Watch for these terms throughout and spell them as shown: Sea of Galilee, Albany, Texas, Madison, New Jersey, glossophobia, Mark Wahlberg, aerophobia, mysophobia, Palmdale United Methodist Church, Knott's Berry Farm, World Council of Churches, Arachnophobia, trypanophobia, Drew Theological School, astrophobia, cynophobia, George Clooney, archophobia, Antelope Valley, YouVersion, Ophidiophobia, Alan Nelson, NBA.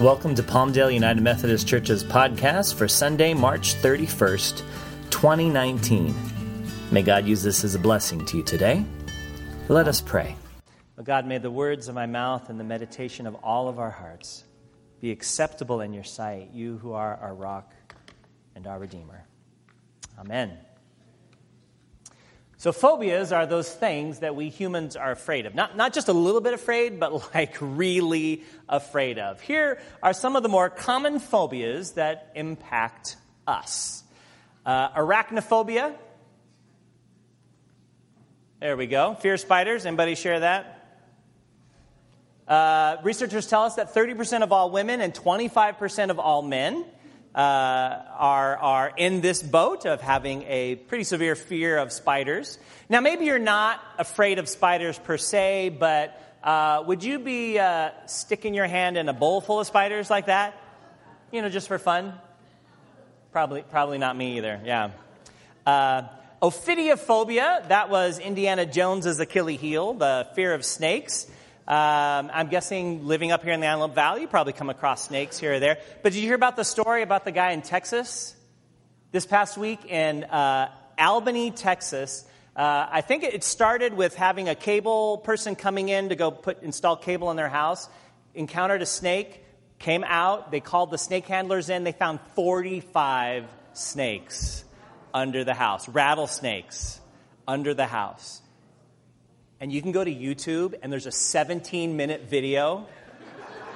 Welcome to Palmdale United Methodist Church's podcast for Sunday, March 31st, 2019. May God use this as a blessing to you today. Let us pray. Oh God, may the words of my mouth and the meditation of all of our hearts be acceptable in your sight, you who are our rock and our Redeemer. Amen. So phobias are those things that we humans are afraid of. Not just a little bit afraid, but like really afraid of. Here are some of the more common phobias that impact us. Arachnophobia. There we go. Fear of spiders. Anybody share that? Researchers tell us that 30% of all women and 25% of all men are in this boat of having a pretty severe fear of spiders. Now, maybe you're not afraid of spiders per se, but would you be sticking your hand in a bowl full of spiders like that? You know, just for fun? Probably not me either, yeah. Ophidiophobia, that was Indiana Jones's Achilles heel, the fear of snakes. I'm guessing living up here in the Antelope Valley, you probably come across snakes here or there. But did you hear about the story about the guy in Texas this past week in Albany, Texas? I think it started with having a cable person coming in to go install cable in their house, encountered a snake, came out, they called the snake handlers in, they found 45 snakes under the house, rattlesnakes under the house. And you can go to YouTube, and there's a 17-minute video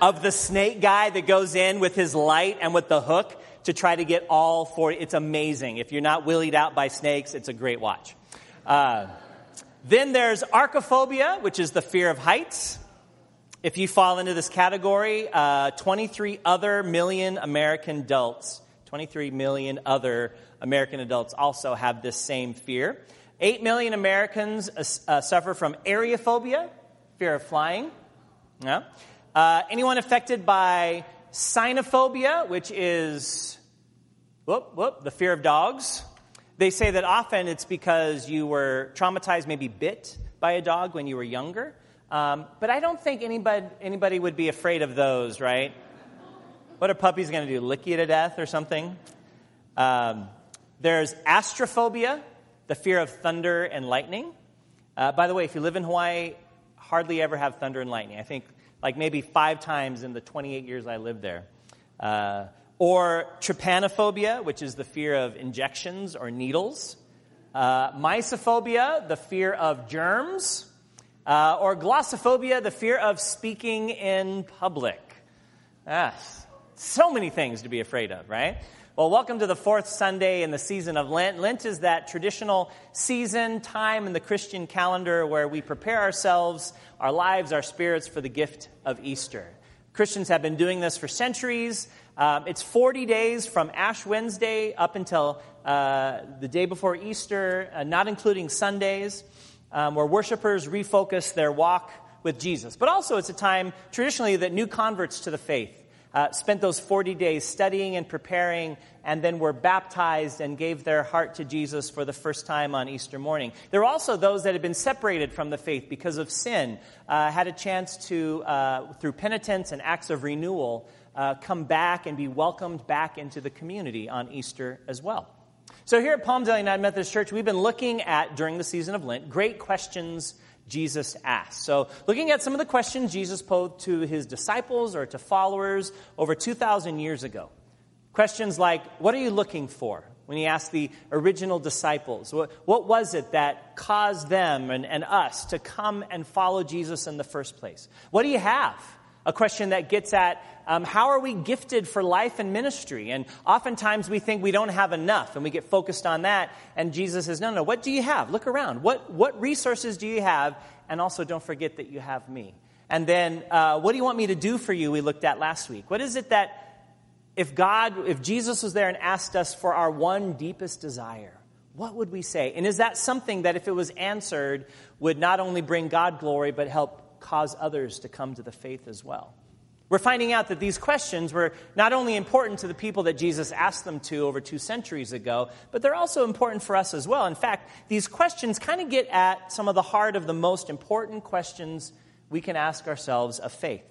of the snake guy that goes in with his light and with the hook to try to get all 40. It's amazing. If you're not willied out by snakes, it's a great watch. Then there's archophobia, which is the fear of heights. If you fall into this category, 23 million other American adults also have this same fear. 8 million Americans suffer from aerophobia, fear of flying. Yeah. Anyone affected by cynophobia, which is the fear of dogs. They say that often it's because you were traumatized, maybe bit by a dog when you were younger. But I don't think anybody would be afraid of those, right? What are puppies going to do, lick you to death or something? There's astrophobia, the fear of thunder and lightning. By the way, if you live in Hawaii, hardly ever have thunder and lightning. I think like maybe 5 times in the 28 years I lived there. Or trypanophobia, which is the fear of injections or needles. Mysophobia, the fear of germs. Or glossophobia, the fear of speaking in public. So many things to be afraid of, right? Well, welcome to the 4th Sunday in the season of Lent. Lent is that traditional season, time in the Christian calendar where we prepare ourselves, our lives, our spirits for the gift of Easter. Christians have been doing this for centuries. It's 40 days from Ash Wednesday up until the day before Easter, not including Sundays, where worshipers refocus their walk with Jesus. But also it's a time traditionally that new converts to the faith spent those 40 days studying and preparing, and then were baptized and gave their heart to Jesus for the first time on Easter morning. There were also those that had been separated from the faith because of sin, had a chance to, through penitence and acts of renewal, come back and be welcomed back into the community on Easter as well. So here at Palmdale United Methodist Church, we've been looking at, during the season of Lent, great questions Jesus asked. So looking at some of the questions Jesus posed to his disciples or to followers over 2,000 years ago. Questions like, what are you looking for? When he asked the original disciples, what was it that caused them and us to come and follow Jesus in the first place? What do you have? A question that gets at how are we gifted for life and ministry? And oftentimes we think we don't have enough and we get focused on that. And Jesus says, no, what do you have? Look around. What resources do you have? And also don't forget that you have me. And then what do you want me to do for you? We looked at last week. What is it that if Jesus was there and asked us for our one deepest desire, what would we say? And is that something that if it was answered would not only bring God glory but help cause others to come to the faith as well? We're finding out that these questions were not only important to the people that Jesus asked them to over 2 centuries ago, but they're also important for us as well. In fact, these questions kind of get at some of the heart of the most important questions we can ask ourselves of faith.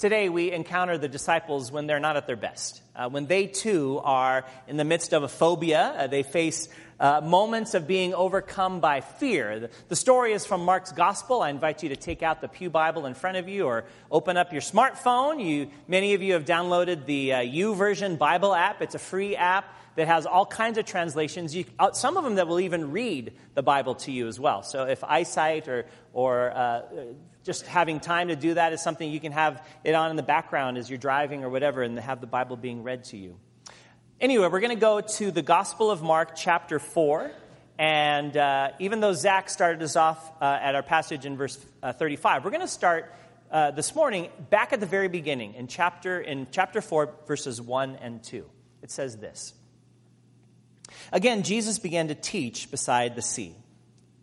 Today we encounter the disciples when they're not at their best, when they too are in the midst of a phobia. They face moments of being overcome by fear. The story is from Mark's Gospel. I invite you to take out the pew Bible in front of you or open up your smartphone. Many of you have downloaded the YouVersion Bible app. It's a free app that has all kinds of translations, some of them that will even read the Bible to you as well. So if eyesight or just having time to do that is something, you can have it on in the background as you're driving or whatever and have the Bible being read to you. Anyway, we're going to go to the Gospel of Mark chapter 4. And even though Zach started us off at our passage in verse 35, we're going to start this morning back at the very beginning in chapter 4, verses 1 and 2. It says this. Again, Jesus began to teach beside the sea.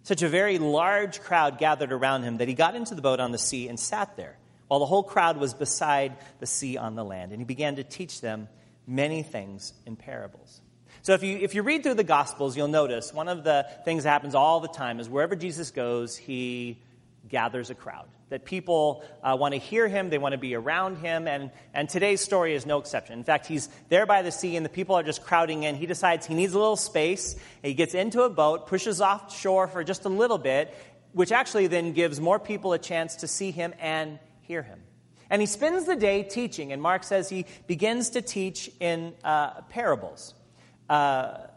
Such a very large crowd gathered around him that he got into the boat on the sea and sat there, while the whole crowd was beside the sea on the land. And he began to teach them many things in parables. So if you read through the Gospels, you'll notice one of the things that happens all the time is wherever Jesus goes, he gathers a crowd. That people want to hear him, they want to be around him, and today's story is no exception. In fact, he's there by the sea, and the people are just crowding in. He decides he needs a little space, and he gets into a boat, pushes offshore for just a little bit, which actually then gives more people a chance to see him and hear him. And he spends the day teaching, and Mark says he begins to teach in parables. The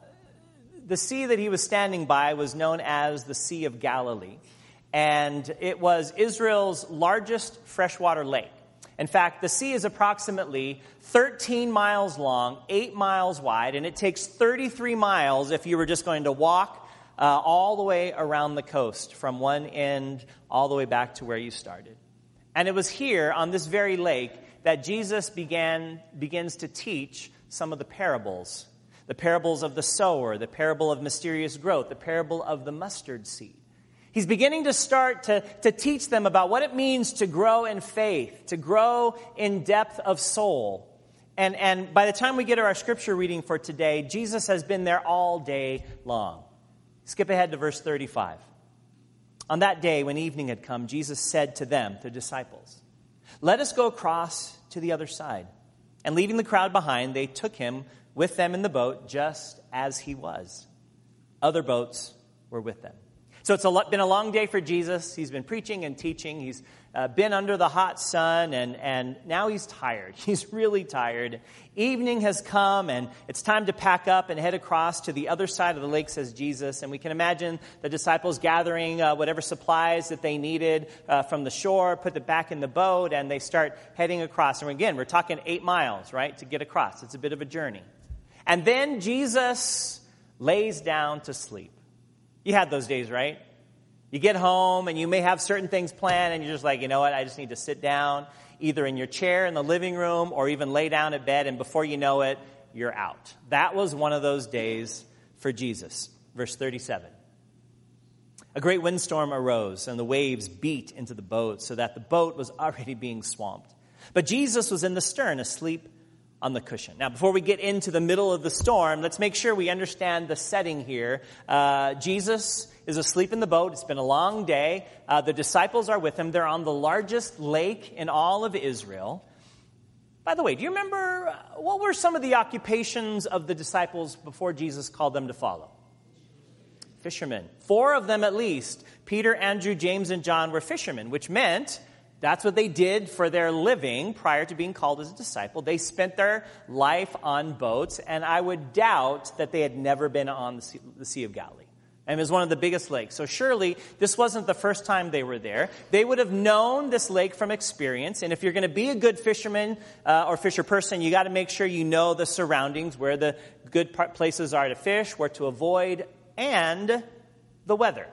sea that he was standing by was known as the Sea of Galilee. And it was Israel's largest freshwater lake. In fact, the sea is approximately 13 miles long, 8 miles wide, and it takes 33 miles if you were just going to walk all the way around the coast from one end all the way back to where you started. And it was here on this very lake that Jesus begins to teach some of the parables of the sower, the parable of mysterious growth, the parable of the mustard seed. He's beginning to start to teach them about what it means to grow in faith, to grow in depth of soul. And by the time we get to our scripture reading for today, Jesus has been there all day long. Skip ahead to verse 35. On that day, when evening had come, Jesus said to them, the disciples, "Let us go across to the other side." And leaving the crowd behind, they took him with them in the boat just as he was. Other boats were with them. So it's been a long day for Jesus. He's been preaching and teaching. He's been under the hot sun, and now he's tired. He's really tired. Evening has come, and it's time to pack up and head across to the other side of the lake, says Jesus. And we can imagine the disciples gathering whatever supplies that they needed from the shore, put it back in the boat, and they start heading across. And again, we're talking 8 miles, right, to get across. It's a bit of a journey. And then Jesus lays down to sleep. You had those days, right? You get home, and you may have certain things planned, and you're just like, you know what, I just need to sit down, either in your chair in the living room or even lay down at bed, and before you know it, you're out. That was one of those days for Jesus. Verse 37. A great windstorm arose, and the waves beat into the boat so that the boat was already being swamped. But Jesus was in the stern, asleep on the cushion. Now, before we get into the middle of the storm, let's make sure we understand the setting here. Jesus is asleep in the boat. It's been a long day. The disciples are with him. They're on the largest lake in all of Israel. By the way, do you remember what were some of the occupations of the disciples before Jesus called them to follow? Fishermen. 4 of them at least, Peter, Andrew, James, and John, were fishermen, which meant that's what they did for their living prior to being called as a disciple. They spent their life on boats, and I would doubt that they had never been on the Sea of Galilee. And it was one of the biggest lakes. So surely this wasn't the first time they were there. They would have known this lake from experience. And if you're going to be a good fisherman or fisher person, you got to make sure you know the surroundings, where the good places are to fish, where to avoid, and the weather.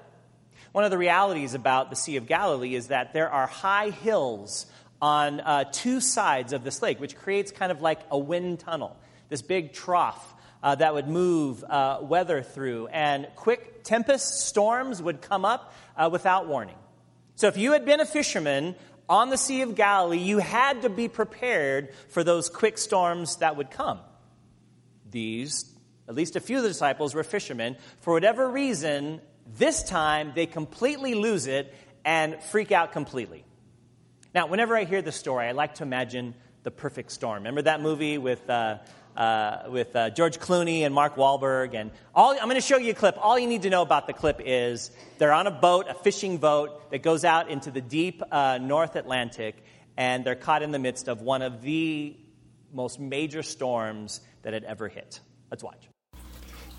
One of the realities about the Sea of Galilee is that there are high hills on 2 sides of this lake, which creates kind of like a wind tunnel, this big trough that would move weather through. And quick tempest storms would come up without warning. So if you had been a fisherman on the Sea of Galilee, you had to be prepared for those quick storms that would come. These, at least a few of the disciples, were fishermen. For whatever reason, this time, they completely lose it and freak out completely. Now, whenever I hear this story, I like to imagine the perfect storm. Remember that movie with George Clooney and Mark Wahlberg? And I'm going to show you a clip. All you need to know about the clip is they're on a boat, a fishing boat, that goes out into the deep North Atlantic, and they're caught in the midst of one of the most major storms that had ever hit. Let's watch.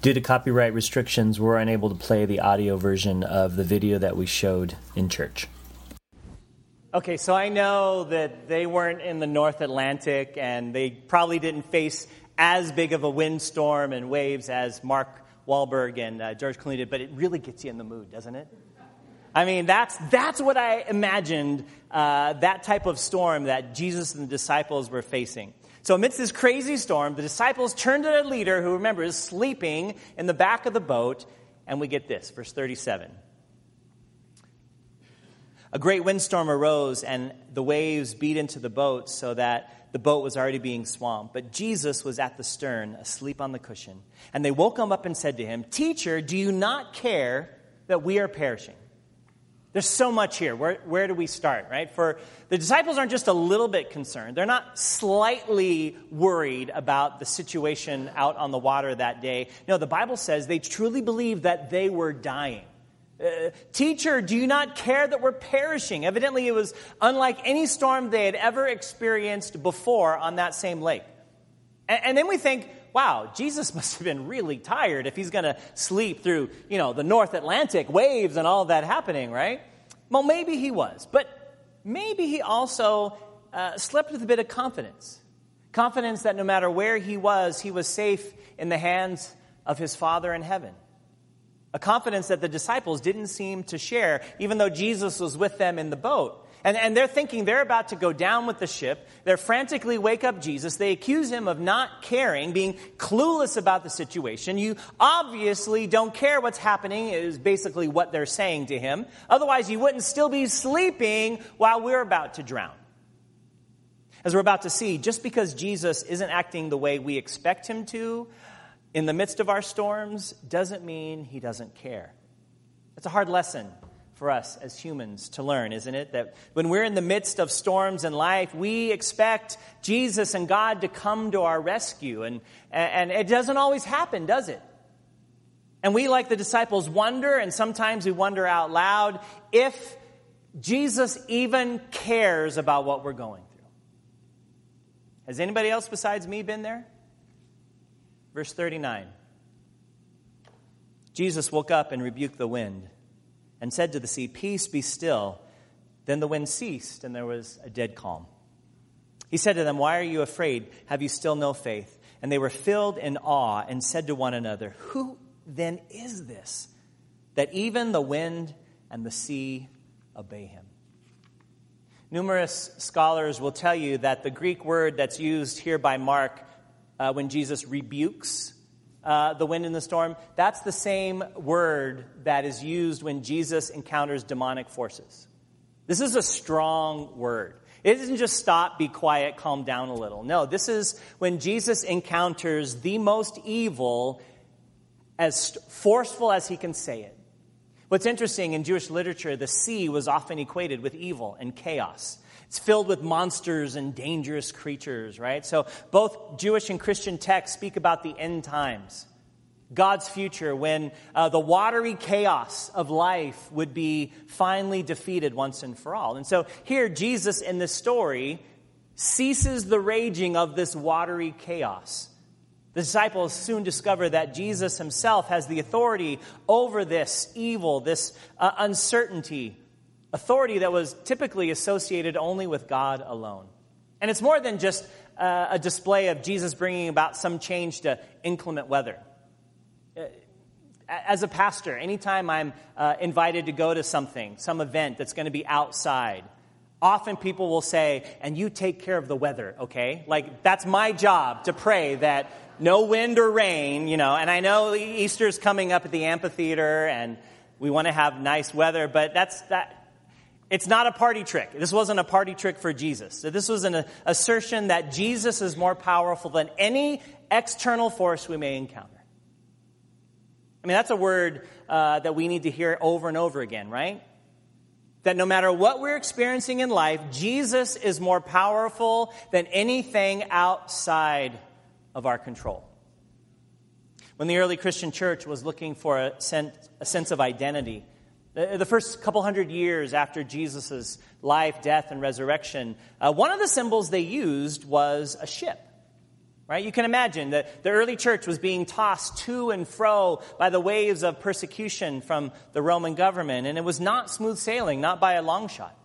Due to copyright restrictions, we're unable to play the audio version of the video that we showed in church. Okay, so I know that they weren't in the North Atlantic, and they probably didn't face as big of a windstorm and waves as Mark Wahlberg and George Clooney did, but it really gets you in the mood, doesn't it? I mean, that's what I imagined, that type of storm that Jesus and the disciples were facing. So amidst this crazy storm, the disciples turn to their leader, who, remember, is sleeping in the back of the boat, and we get this, verse 37. A great windstorm arose, and the waves beat into the boat so that the boat was already being swamped. But Jesus was at the stern, asleep on the cushion. And they woke him up and said to him, "Teacher, do you not care that we are perishing?" There's so much here. Where do we start, right? For the disciples aren't just a little bit concerned. They're not slightly worried about the situation out on the water that day. No, the Bible says they truly believed that they were dying. Teacher, do you not care that we're perishing? Evidently, it was unlike any storm they had ever experienced before on that same lake. And then we think, wow, Jesus must have been really tired if he's going to sleep through, the North Atlantic waves and all that happening, right? Well, maybe he was, but maybe he also slept with a bit of confidence. Confidence that no matter where he was safe in the hands of his Father in heaven. A confidence that the disciples didn't seem to share, even though Jesus was with them in the boat. And they're thinking they're about to go down with the ship. They're frantically wake up Jesus. They accuse him of not caring, being clueless about the situation. You obviously don't care what's happening is basically what they're saying to him. Otherwise, you wouldn't still be sleeping while we're about to drown. As we're about to see, just because Jesus isn't acting the way we expect him to in the midst of our storms doesn't mean he doesn't care. It's a hard lesson for us as humans to learn, isn't it? That when we're in the midst of storms in life, we expect Jesus and God to come to our rescue. And it doesn't always happen, does it? And we, like the disciples, wonder, and sometimes we wonder out loud, if Jesus even cares about what we're going through. Has anybody else besides me been there? Verse 39. Jesus woke up and rebuked the wind and said to the sea, "Peace, be still." Then the wind ceased, and there was a dead calm. He said to them, "Why are you afraid? Have you still no faith?" And they were filled in awe and said to one another, "Who then is this, that even the wind and the sea obey him?" Numerous scholars will tell you that the Greek word that's used here by Mark when Jesus rebukes the wind and the storm, that's the same word that is used when Jesus encounters demonic forces. This is a strong word. It isn't just stop, be quiet, calm down a little. No, this is when Jesus encounters the most evil, as forceful as he can say it. What's interesting, in Jewish literature, the sea was often equated with evil and chaos. It's filled with monsters and dangerous creatures, right? So both Jewish and Christian texts speak about the end times, God's future, when the watery chaos of life would be finally defeated once and for all. And so here, Jesus in this story ceases the raging of this watery chaos. The disciples soon discover that Jesus himself has the authority over this evil, this uncertainty. Authority that was typically associated only with God alone. And it's more than just a display of Jesus bringing about some change to inclement weather. As a pastor, anytime I'm invited to go to some event that's going to be outside, often people will say, "And you take care of the weather, okay?" Like, that's my job, to pray that no wind or rain, And I know Easter's coming up at the amphitheater, and we want to have nice weather, but that's that. It's not a party trick. This wasn't a party trick for Jesus. So this was an assertion that Jesus is more powerful than any external force we may encounter. I mean, that's a word that we need to hear over and over again, right? that no matter what we're experiencing in life, Jesus is more powerful than anything outside of our control. When the early Christian church was looking for a sense of identity, the first couple hundred years after Jesus' life, death, and resurrection, one of the symbols they used was a ship. Right? You can imagine that the early church was being tossed to and fro by the waves of persecution from the Roman government, and it was not smooth sailing, not by a long shot.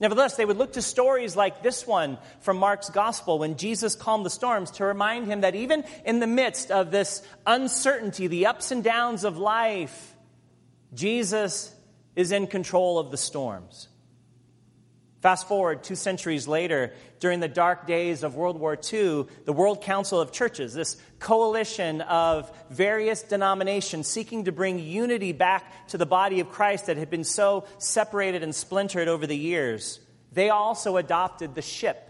Nevertheless, they would look to stories like this one from Mark's gospel when Jesus calmed the storms to remind him that even in the midst of this uncertainty, the ups and downs of life, Jesus is in control of the storms. Fast forward 2 centuries later, during the dark days of World War II, the World Council of Churches, this coalition of various denominations seeking to bring unity back to the body of Christ that had been so separated and splintered over the years, they also adopted the ship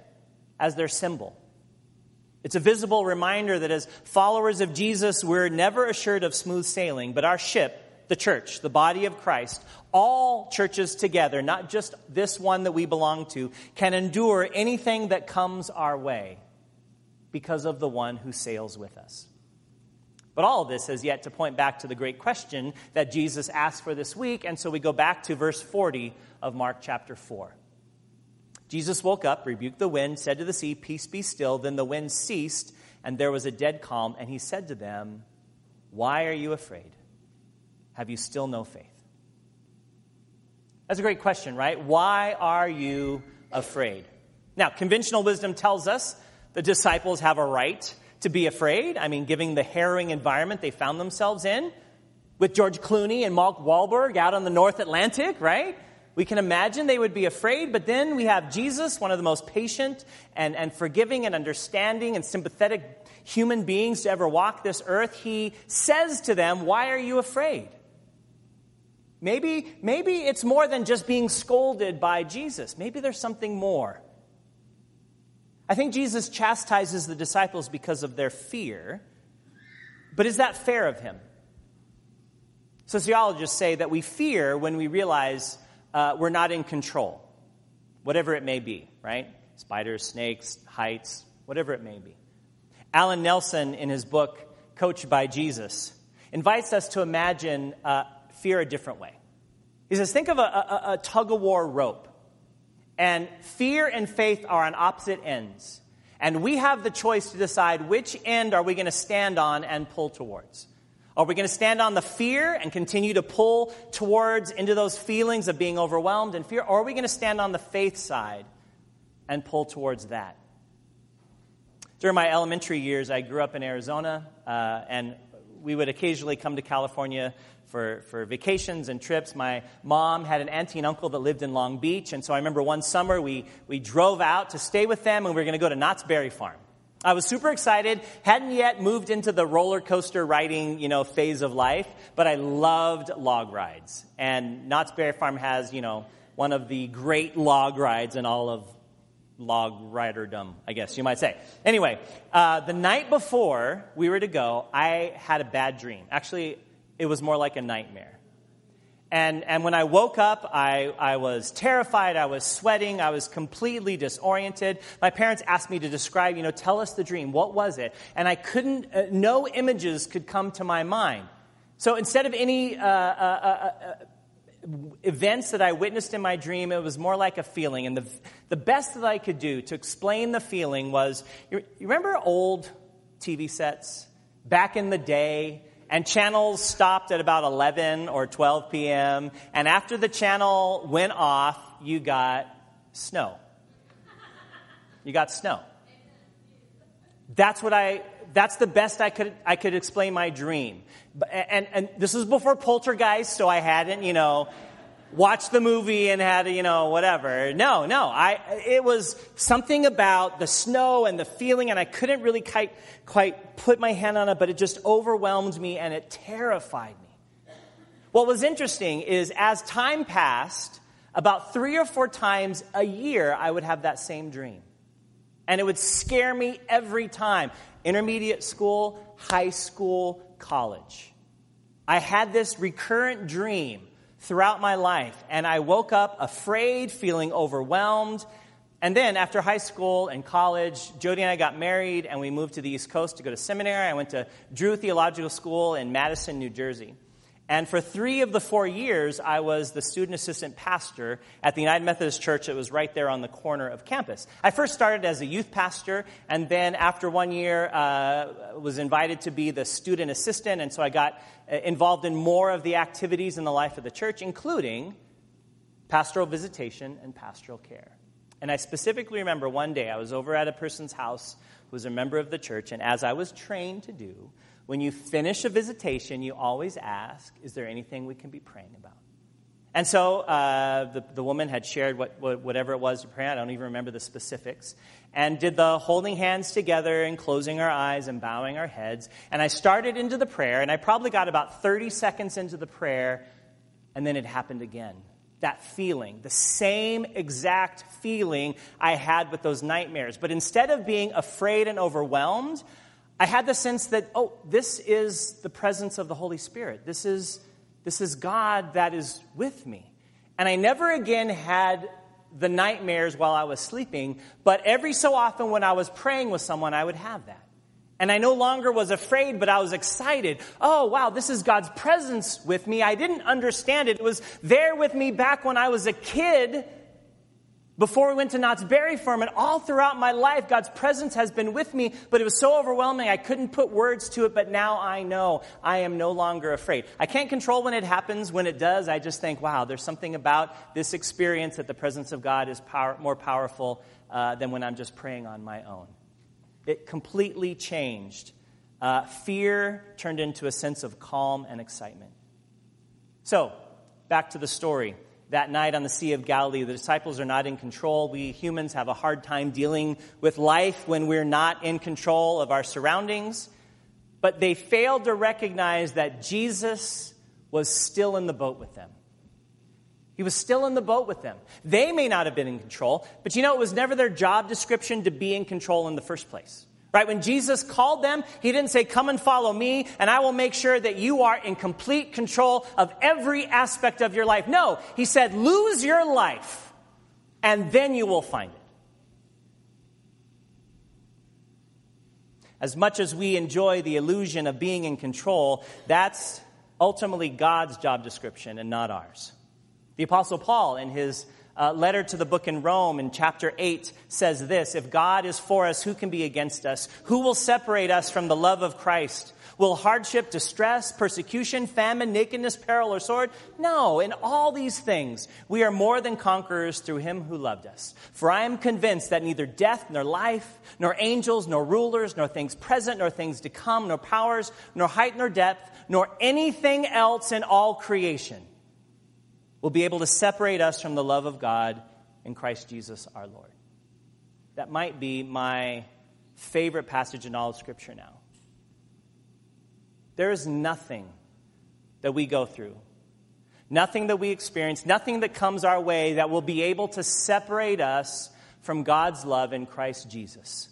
as their symbol. It's a visible reminder that as followers of Jesus, we're never assured of smooth sailing, but our ship, the church, the body of Christ, all churches together, not just this one that we belong to, can endure anything that comes our way because of the one who sails with us. But all of this has yet to point back to the great question that Jesus asked for this week, and so we go back to verse 40 of Mark chapter 4. Jesus woke up, rebuked the wind, said to the sea, "Peace, be still." Then the wind ceased, and there was a dead calm, and he said to them, "Why are you afraid? Have you still no faith?" That's a great question, right? Why are you afraid? Now, conventional wisdom tells us the disciples have a right to be afraid. I mean, given the harrowing environment they found themselves in, with George Clooney and Mark Wahlberg out on the North Atlantic, right? We can imagine they would be afraid, but then we have Jesus, one of the most patient and forgiving and understanding and sympathetic human beings to ever walk this earth. He says to them, "Why are you afraid?" Maybe it's more than just being scolded by Jesus. Maybe there's something more. I think Jesus chastises the disciples because of their fear, but is that fair of him? Sociologists say that we fear when we realize we're not in control, whatever it may be, right? Spiders, snakes, heights, whatever it may be. Alan Nelson, in his book, Coached by Jesus, invites us to imagine fear a different way. He says, think of a tug-of-war rope. And fear and faith are on opposite ends. And we have the choice to decide which end are we going to stand on and pull towards. Are we going to stand on the fear and continue to pull towards into those feelings of being overwhelmed and fear? Or are we going to stand on the faith side and pull towards that? During my elementary years, I grew up in Arizona, and we would occasionally come to California for vacations and trips. My mom had an auntie and uncle that lived in Long Beach, and so I remember one summer we drove out to stay with them, and we were going to go to Knott's Berry Farm. I was super excited, hadn't yet moved into the roller coaster riding, phase of life, but I loved log rides. And Knott's Berry Farm has, one of the great log rides in all of log riderdom, I guess you might say. Anyway, the night before we were to go, I had a bad dream. Actually, it was more like a nightmare. And when I woke up, I was terrified, I was sweating, I was completely disoriented. My parents asked me to describe, tell us the dream, what was it? And I couldn't, no images could come to my mind. So instead of any events that I witnessed in my dream, it was more like a feeling. And the best that I could do to explain the feeling was, you remember old TV sets back in the day? And channels stopped at about 11 or 12 p.m. And after the channel went off, you got snow. You got snow. That's the best I could explain my dream. And this was before Poltergeist, so I hadn't, watched the movie and had, whatever. No. It was something about the snow and the feeling, and I couldn't really quite put my hand on it, but it just overwhelmed me and it terrified me. What was interesting is as time passed, about 3 or 4 times a year, I would have that same dream. And it would scare me every time. Intermediate school, high school, college. I had this recurrent dream throughout my life, and I woke up afraid, feeling overwhelmed. And then after high school and college, Jody and I got married, and we moved to the East Coast to go to seminary. I went to Drew Theological School in Madison, New Jersey. And for 3 of the 4 years, I was the student assistant pastor at the United Methodist Church that was right there on the corner of campus. I first started as a youth pastor, and then after 1 year, was invited to be the student assistant, and so I got involved in more of the activities in the life of the church, including pastoral visitation and pastoral care. And I specifically remember one day I was over at a person's house who was a member of the church, and as I was trained to do, when you finish a visitation, you always ask, is there anything we can be praying about? And so the woman had shared whatever it was to pray. I don't even remember the specifics. And did the holding hands together and closing our eyes and bowing our heads. And I started into the prayer, and I probably got about 30 seconds into the prayer, and then it happened again. That feeling, the same exact feeling I had with those nightmares. But instead of being afraid and overwhelmed, I had the sense that, oh, this is the presence of the Holy Spirit. This is God that is with me. And I never again had the nightmares while I was sleeping, but every so often when I was praying with someone, I would have that. And I no longer was afraid, but I was excited. Oh, wow, this is God's presence with me. I didn't understand it. It was there with me back when I was a kid. Before we went to Knott's Berry Farm, and all throughout my life, God's presence has been with me, but it was so overwhelming I couldn't put words to it, but now I know I am no longer afraid. I can't control when it happens. When it does, I just think, wow, there's something about this experience that the presence of God is more powerful than when I'm just praying on my own. It completely changed. Fear turned into a sense of calm and excitement. So, back to the story. That night on the Sea of Galilee, the disciples are not in control. We humans have a hard time dealing with life when we're not in control of our surroundings. But they failed to recognize that Jesus was still in the boat with them. He was still in the boat with them. They may not have been in control, but it was never their job description to be in control in the first place. Right? When Jesus called them, he didn't say, come and follow me, and I will make sure that you are in complete control of every aspect of your life. No, he said, lose your life, and then you will find it. As much as we enjoy the illusion of being in control, that's ultimately God's job description and not ours. The Apostle Paul, in his letter to the book in Rome in chapter 8 says this, if God is for us, who can be against us? Who will separate us from the love of Christ? Will hardship, distress, persecution, famine, nakedness, peril, or sword? No, in all these things, we are more than conquerors through him who loved us. For I am convinced that neither death, nor life, nor angels, nor rulers, nor things present, nor things to come, nor powers, nor height, nor depth, nor anything else in all creation will be able to separate us from the love of God in Christ Jesus our Lord. That might be my favorite passage in all of Scripture now. There is nothing that we go through, nothing that we experience, nothing that comes our way that will be able to separate us from God's love in Christ Jesus.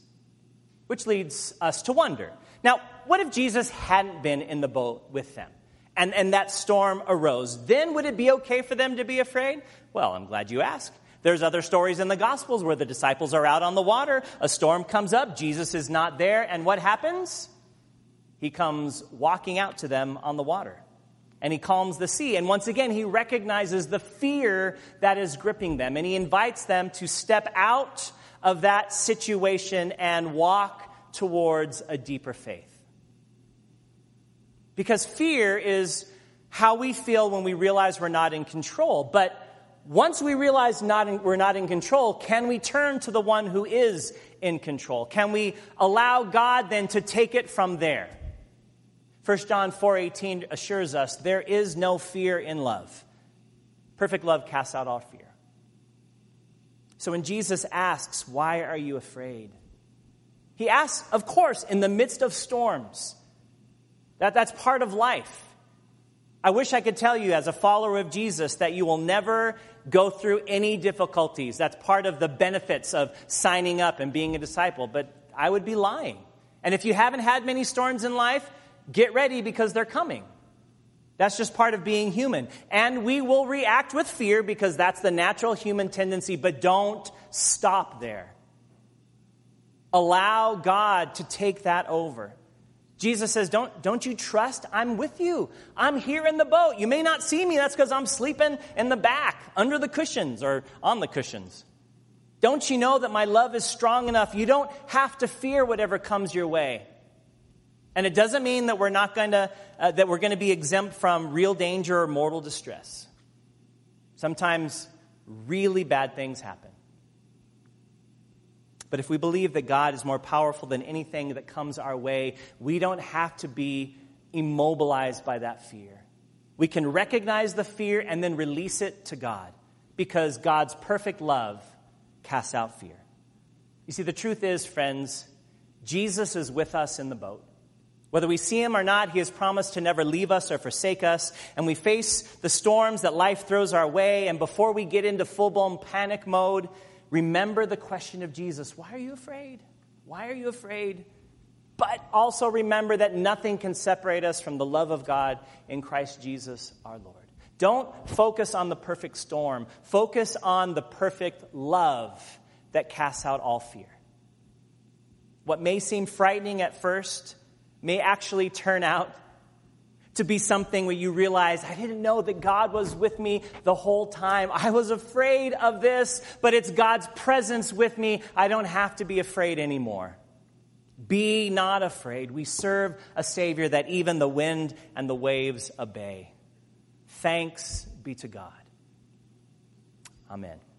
Which leads us to wonder, now, what if Jesus hadn't been in the boat with them? And that storm arose. Then would it be okay for them to be afraid? Well, I'm glad you asked. There's other stories in the Gospels where the disciples are out on the water. A storm comes up. Jesus is not there. And what happens? He comes walking out to them on the water. And he calms the sea. And once again, he recognizes the fear that is gripping them. And he invites them to step out of that situation and walk towards a deeper faith. Because fear is how we feel when we realize we're not in control. But once we realize we're not in control, can we turn to the one who is in control? Can we allow God then to take it from there? 1 John 4:18 assures us there is no fear in love. Perfect love casts out all fear. So when Jesus asks, why are you afraid? He asks, of course, in the midst of storms. That's part of life. I wish I could tell you as a follower of Jesus that you will never go through any difficulties. That's part of the benefits of signing up and being a disciple. But I would be lying. And if you haven't had many storms in life, get ready because they're coming. That's just part of being human. And we will react with fear because that's the natural human tendency, but don't stop there. Allow God to take that over. Jesus says, don't you trust? I'm with you. I'm here in the boat. You may not see me. That's because I'm sleeping in the back, under the cushions or on the cushions. Don't you know that my love is strong enough? You don't have to fear whatever comes your way. And it doesn't mean that we're not going to that we're going to be exempt from real danger or mortal distress. Sometimes really bad things happen. But if we believe that God is more powerful than anything that comes our way, we don't have to be immobilized by that fear. We can recognize the fear and then release it to God because God's perfect love casts out fear. You see, the truth is, friends, Jesus is with us in the boat. Whether we see him or not, he has promised to never leave us or forsake us, and we face the storms that life throws our way, and before we get into full-blown panic mode, remember the question of Jesus, why are you afraid? Why are you afraid? But also remember that nothing can separate us from the love of God in Christ Jesus our Lord. Don't focus on the perfect storm. Focus on the perfect love that casts out all fear. What may seem frightening at first may actually turn out to be something where you realize, I didn't know that God was with me the whole time. I was afraid of this, but it's God's presence with me. I don't have to be afraid anymore. Be not afraid. We serve a Savior that even the wind and the waves obey. Thanks be to God. Amen.